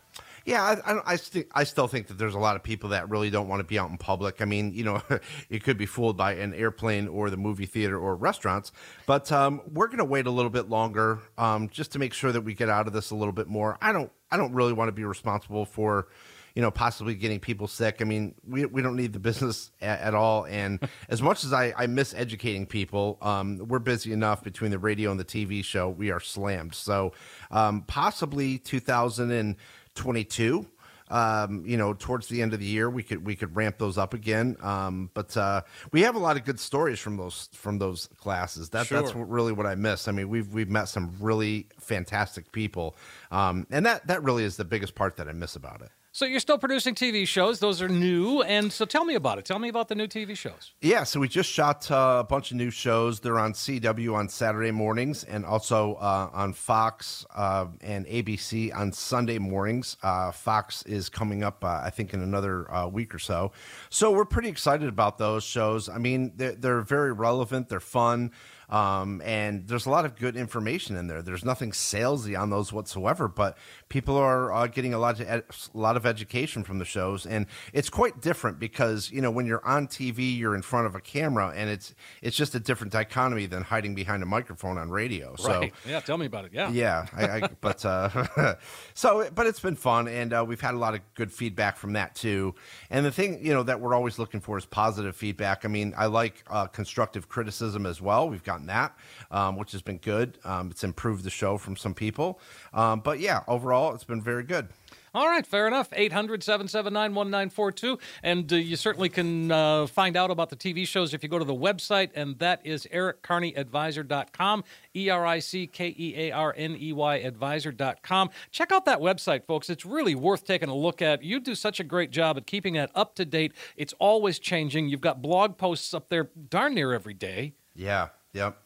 Yeah, I I, I, st- I still think that there's a lot of people that really don't want to be out in public. I mean, you know, you could be fooled by an airplane or the movie theater or restaurants, but um, we're going to wait a little bit longer um, just to make sure that we get out of this a little bit more. I don't I don't really want to be responsible for, you know, possibly getting people sick. I mean, we we don't need the business at, at all. And as much as I, I miss educating people, um, we're busy enough between the radio and the T V show. We are slammed. So um, possibly two thousand twenty-two, um, you know, towards the end of the year, we could we could ramp those up again. Um, but uh, we have a lot of good stories from those from those classes. That, sure. That's what, really what I miss. I mean, we've we've met some really fantastic people, um, and that that really is the biggest part that I miss about it. So you're still producing T V shows. Those are new. And so tell me about it. Tell me about the new T V shows. Yeah, so we just shot uh, a bunch of new shows. They're on C W on Saturday mornings and also uh, on Fox uh, and A B C on Sunday mornings. Uh, Fox is coming up, uh, I think, in another uh, week or so. So we're pretty excited about those shows. I mean, they're, they're very relevant. They're fun. Um, and there's a lot of good information in there. There's nothing salesy on those whatsoever, but people are uh, getting a lot of ed- a lot of education from the shows, and it's quite different because, you know, when you're on T V, you're in front of a camera, and it's it's just a different dichotomy than hiding behind a microphone on radio. So, right. Yeah, tell me about it. Yeah, yeah. I, I, but uh, so, but it's been fun, and uh, we've had a lot of good feedback from that too. And the thing, you know, that we're always looking for is positive feedback. I mean, I like uh, constructive criticism as well. We've gotten that, um, which has been good. Um, it's improved the show from some people. Um, but yeah, overall, it's been very good. All right, fair enough. eight hundred, seven seven nine, one nine four two. And uh, you certainly can uh, find out about the T V shows if you go to the website, and that is eric carney advisor dot com, E R I C K E A R N E Y advisor dot com. Check out that website, folks. It's really worth taking a look at. You do such a great job at keeping that up to date. It's always changing. You've got blog posts up there darn near every day. Yeah. Yep.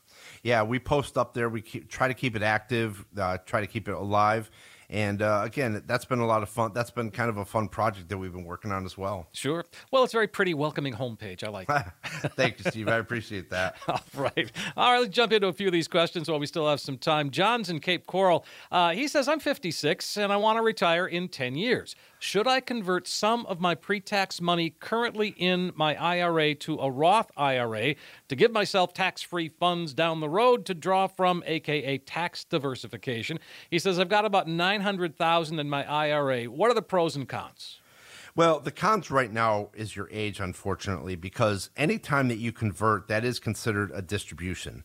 Yeah, we post up there. We keep, try to keep it active, uh, try to keep it alive. And uh, again, that's been a lot of fun. That's been kind of a fun project that we've been working on as well. Sure. Well, it's a very pretty, welcoming homepage. I like it. Thank you, Steve. I appreciate that. All right. All right, let's jump into a few of these questions while we still have some time. John's in Cape Coral. Uh, he says, I'm fifty-six and I want to retire in ten years. Should I convert some of my pre-tax money currently in my I R A to a Roth I R A to give myself tax-free funds down the road to draw from, a k a tax diversification? He says, I've got about nine hundred thousand dollars in my I R A. What are the pros and cons? Well, the cons right now is your age, unfortunately, because anytime that you convert, that is considered a distribution.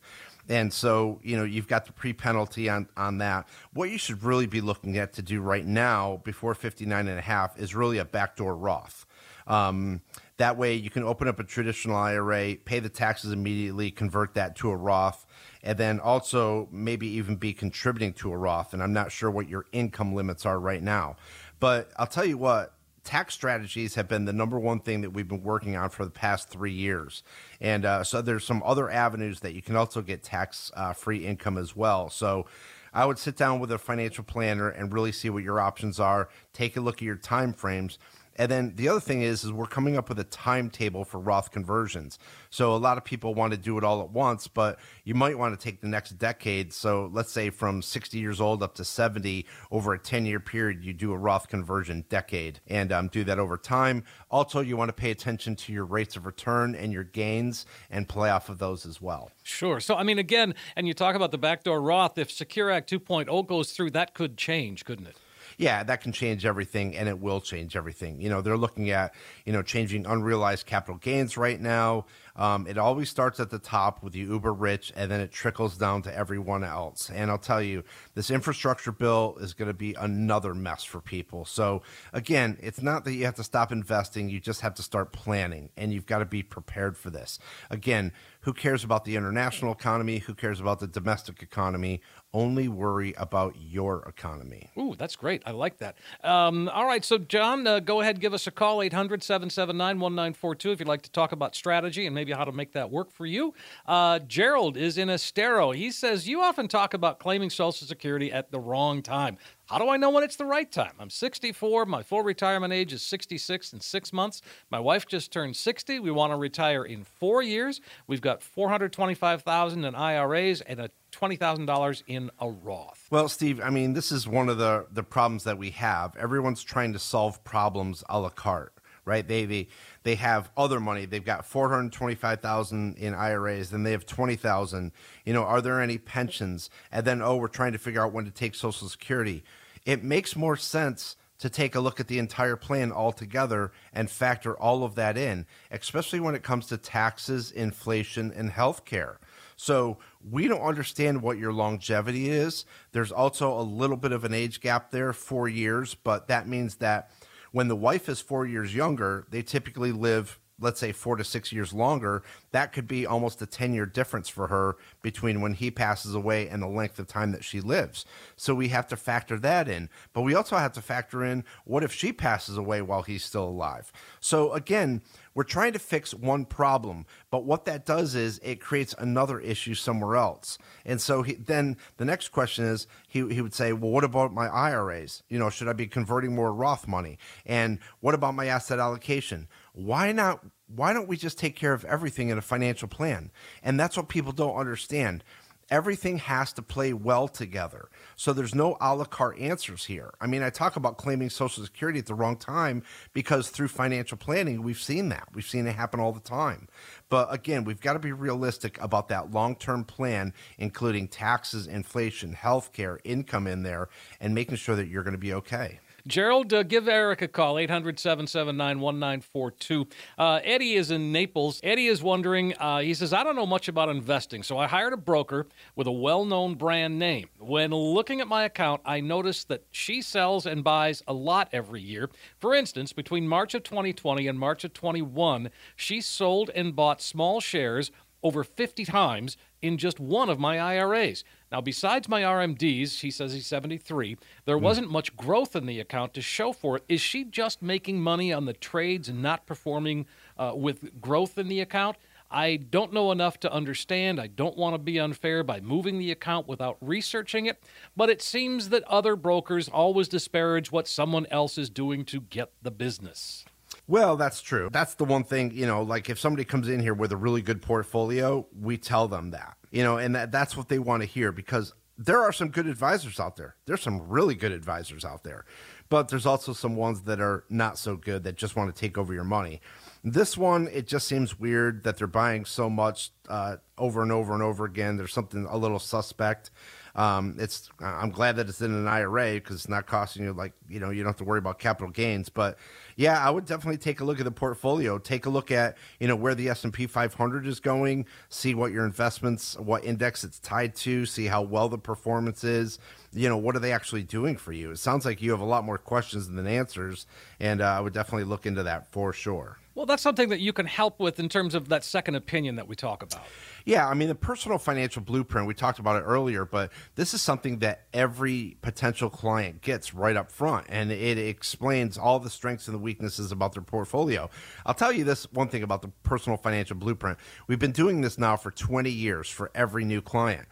And so, you know, you've got the pre-penalty on, on that. What you should really be looking at to do right now before fifty-nine and a half is really a backdoor Roth. Um, that way you can open up a traditional I R A, pay the taxes immediately, convert that to a Roth, and then also maybe even be contributing to a Roth. And I'm not sure what your income limits are right now. But I'll tell you what. Tax strategies have been the number one thing that we've been working on for the past three years. And uh, so there's some other avenues that you can also get tax uh, free income as well. So I would sit down with a financial planner and really see what your options are. Take a look at your timeframes. And then the other thing is, is we're coming up with a timetable for Roth conversions. So a lot of people want to do it all at once, but you might want to take the next decade. So let's say from sixty years old up to seventy, over a ten-year period, you do a Roth conversion decade and um, do that over time. Also, you want to pay attention to your rates of return and your gains and play off of those as well. Sure. So, I mean, again, and you talk about the backdoor Roth, if Secure Act two point oh goes through, that could change, couldn't it? Yeah, that can change everything, and it will change everything. You know, they're looking at, you know, changing unrealized capital gains right now. Um, it always starts at the top with the uber rich, and then it trickles down to everyone else. And I'll tell you, this infrastructure bill is going to be another mess for people. So again, it's not that you have to stop investing. You just have to start planning, and you've got to be prepared for this. Again, who cares about the international economy? Who cares about the domestic economy? Only worry about your economy. Ooh, that's great. I like that. Um, all right. So, John, uh, go ahead. Give us a call, eight hundred, seven seven nine, one nine four two, if you'd like to talk about strategy and maybe how to make that work for you. Uh, Gerald is in Estero. He says, you often talk about claiming Social Security at the wrong time. How do I know when it's the right time? I'm sixty-four. My full retirement age is sixty-six in six months. My wife just turned sixty. We want to retire in four years. We've got four hundred twenty-five thousand dollars in I R As and a twenty thousand dollars in a Roth. Well, Steve, I mean, this is one of the, the problems that we have. Everyone's trying to solve problems a la carte, right? They they they have other money. They've got four hundred twenty-five thousand dollars in I R As, then they have twenty thousand dollars. You know, are there any pensions? And then, oh, we're trying to figure out when to take Social Security. It makes more sense to take a look at the entire plan altogether and factor all of that in, especially when it comes to taxes, inflation, and healthcare. So we don't understand what your longevity is. There's also a little bit of an age gap there, four years, but that means that when the wife is four years younger, they typically live let's say four to six years longer, that could be almost a ten year difference for her between when he passes away and the length of time that she lives. So we have to factor that in. But we also have to factor in, what if she passes away while he's still alive? So again, we're trying to fix one problem, but what that does is it creates another issue somewhere else. And so he, then the next question is, he, he would say, well, what about my I R As? You know, should I be converting more Roth money? And what about my asset allocation? Why not? Why don't we just take care of everything in a financial plan? And that's what people don't understand. Everything has to play well together. So there's no a la carte answers here. I mean, I talk about claiming Social Security at the wrong time because through financial planning, we've seen that. We've seen it happen all the time. But again, we've got to be realistic about that long-term plan, including taxes, inflation, healthcare, income in there, and making sure that you're going to be okay. Gerald, uh, give Eric a call, eight hundred, seven seven nine, one nine four two. Uh, Eddie is in Naples. Eddie is wondering, uh, he says, I don't know much about investing, so I hired a broker with a well-known brand name. When looking at my account, I noticed that she sells and buys a lot every year. For instance, between March of twenty twenty and March of twenty-one, she sold and bought small shares over fifty times in just one of my I R As. Now, besides my R M Ds, he says he's seventy-three, there wasn't much growth in the account to show for it. Is she just making money on the trades and not performing uh, with growth in the account? I don't know enough to understand. I don't want to be unfair by moving the account without researching it, but it seems that other brokers always disparage what someone else is doing to get the business. Well, that's true. That's the one thing, you know, like if somebody comes in here with a really good portfolio, we tell them that, you know, and that, that's what they want to hear, because there are some good advisors out there. There's some really good advisors out there, but there's also some ones that are not so good that just want to take over your money. This one, it just seems weird that they're buying so much uh, over and over and over again. There's something a little suspect. Um, it's, I'm glad that it's in an I R A because it's not costing you, like, you know, you don't have to worry about capital gains. But yeah, I would definitely take a look at the portfolio, take a look at, you know, where the S and P five hundred is going, see what your investments, what index it's tied to, see how well the performance is. You know, what are they actually doing for you? It sounds like you have a lot more questions than answers, and uh, I would definitely look into that for sure. Well, that's something that you can help with in terms of that second opinion that we talk about. Yeah, I mean, the personal financial blueprint, we talked about it earlier, but this is something that every potential client gets right up front, and it explains all the strengths and the weaknesses about their portfolio. I'll tell you this one thing about the personal financial blueprint. We've been doing this now for twenty years for every new client.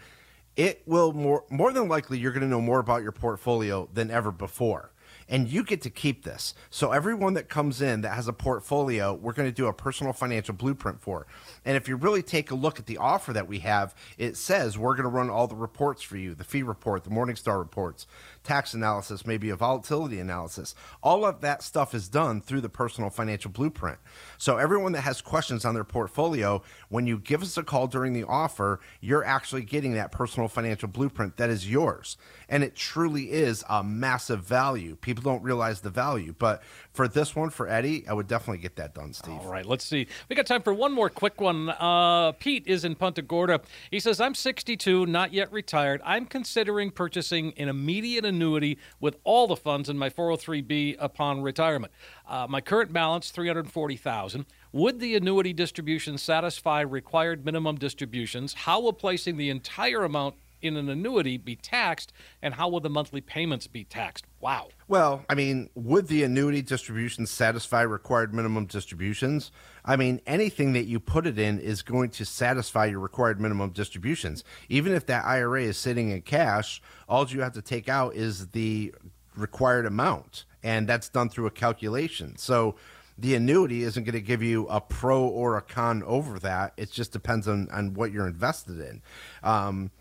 It will more, more than likely, you're going to know more about your portfolio than ever before. And you get to keep this. So everyone that comes in that has a portfolio, we're going to do a personal financial blueprint for. And if you really take a look at the offer that we have, it says we're going to run all the reports for you, the fee report, the Morningstar reports, tax analysis, maybe a volatility analysis. All of that stuff is done through the personal financial blueprint. So everyone that has questions on their portfolio, when you give us a call during the offer, you're actually getting that personal financial blueprint that is yours. And it truly is a massive value. People don't realize the value, but for this one, for Eddie, I would definitely get that done, Steve. All right, let's see. We got time for one more quick one. Uh, Pete is in Punta Gorda. He says, I'm sixty-two, not yet retired. I'm considering purchasing an immediate annuity with all the funds in my four oh three B upon retirement. Uh, my current balance, three hundred forty thousand dollars. Would the annuity distribution satisfy required minimum distributions? How will placing the entire amount in an annuity be taxed, and how will the monthly payments be taxed? Wow. Well, I mean, would the annuity distribution satisfy required minimum distributions? I mean, anything that you put it in is going to satisfy your required minimum distributions. Even if that I R A is sitting in cash, all you have to take out is the required amount, and that's done through a calculation. So the annuity isn't going to give you a pro or a con over that. It just depends on, on what you're invested in. Um,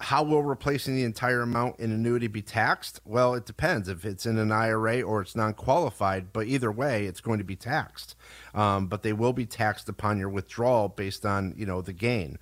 How will replacing the entire amount in annuity be taxed? Well, it depends if it's in an I R A or it's non-qualified, but either way, it's going to be taxed. Um, but they will be taxed upon your withdrawal based on, you know, the gain.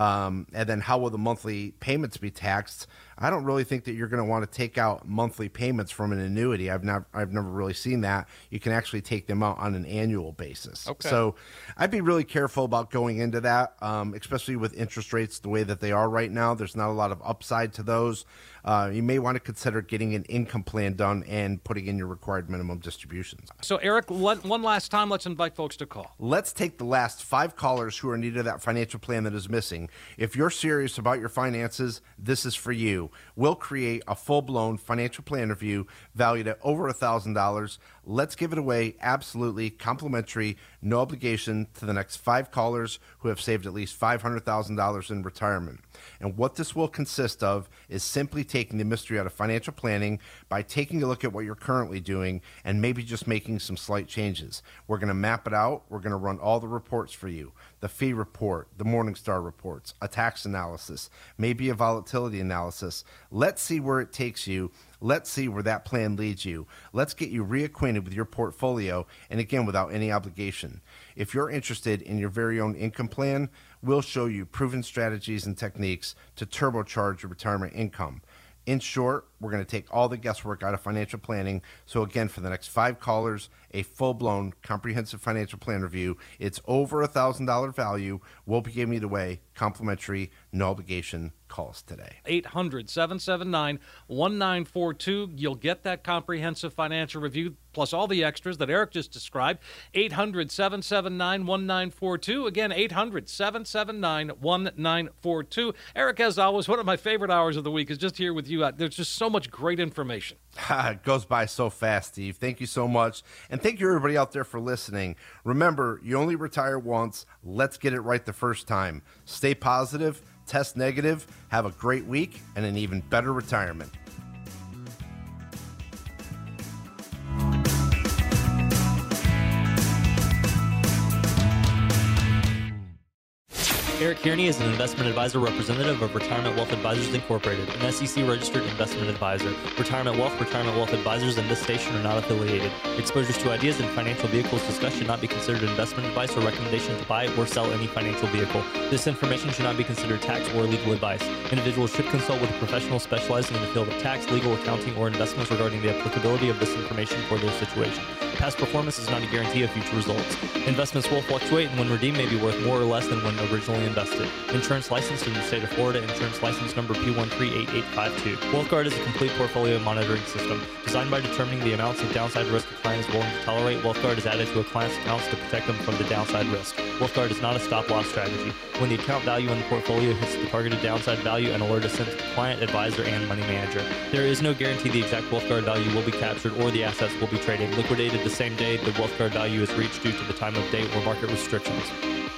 Um, and then how will the monthly payments be taxed? I don't really think that you're going to want to take out monthly payments from an annuity. I've not, I've never really seen that. You can actually take them out on an annual basis. Okay. So I'd be really careful about going into that, um, especially with interest rates the way that they are right now. There's not a lot of upside to those. Uh, you may want to consider getting an income plan done and putting in your required minimum distributions. So Eric, one last time, let's invite folks to call. Let's take the last five callers who are in need of that financial plan that is missing. If you're serious about your finances, this is for you. We'll create a full-blown financial plan review valued at over one thousand dollars. Let's give it away absolutely complimentary, no obligation, to the next five callers who have saved at least five hundred thousand dollars in retirement. And what this will consist of is simply taking the mystery out of financial planning by taking a look at what you're currently doing and maybe just making some slight changes. We're going to map it out. We're going to run all the reports for you. The fee report, the Morningstar reports, a tax analysis, maybe a volatility analysis. Let's see where it takes you. Let's see where that plan leads you. Let's get you reacquainted with your portfolio, and again, without any obligation. If you're interested in your very own income plan, we'll show you proven strategies and techniques to turbocharge your retirement income. In short, we're going to take all the guesswork out of financial planning. So again, for the next five callers, a full-blown comprehensive financial plan review. It's over a one thousand dollars value. We'll be giving it away, complimentary, no obligation. Call us today. eight hundred, seven seven nine, one nine four two. You'll get that comprehensive financial review, plus all the extras that Eric just described. eight hundred, seven seven nine, one nine four two. Again, eight hundred, seven seven nine, one nine four two. Eric, as always, one of my favorite hours of the week is just here with you. There's just so much great information. It goes by so fast, Steve. Thank you so much. And thank you, everybody out there, for listening. Remember, you only retire once. Let's get it right the first time. Stay positive, test negative, have a great week, and an even better retirement. Eric Carney is an investment advisor representative of Retirement Wealth Advisors Incorporated, an S E C-registered investment advisor. Retirement Wealth, Retirement Wealth Advisors, and this station are not affiliated. Exposures to ideas and financial vehicles discussed should not be considered investment advice or recommendation to buy or sell any financial vehicle. This information should not be considered tax or legal advice. Individuals should consult with a professional specializing in the field of tax, legal, accounting, or investments regarding the applicability of this information for their situation. Past performance is not a guarantee of future results. Investments will fluctuate, and when redeemed may be worth more or less than when originally invested. Insurance licensed in the state of Florida. Insurance license number P one three eight eight five two. WealthGuard is a complete portfolio monitoring system designed by determining the amounts of downside risk a client is willing to tolerate. WealthGuard is added to a client's accounts to protect them from the downside risk. WealthGuard is not a stop-loss strategy. When the account value in the portfolio hits the targeted downside value, an alert is sent to the client, advisor, and money manager. There is no guarantee the exact WealthGuard value will be captured or the assets will be traded, liquidated the same day the WealthGuard value is reached due to the time of day or market restrictions.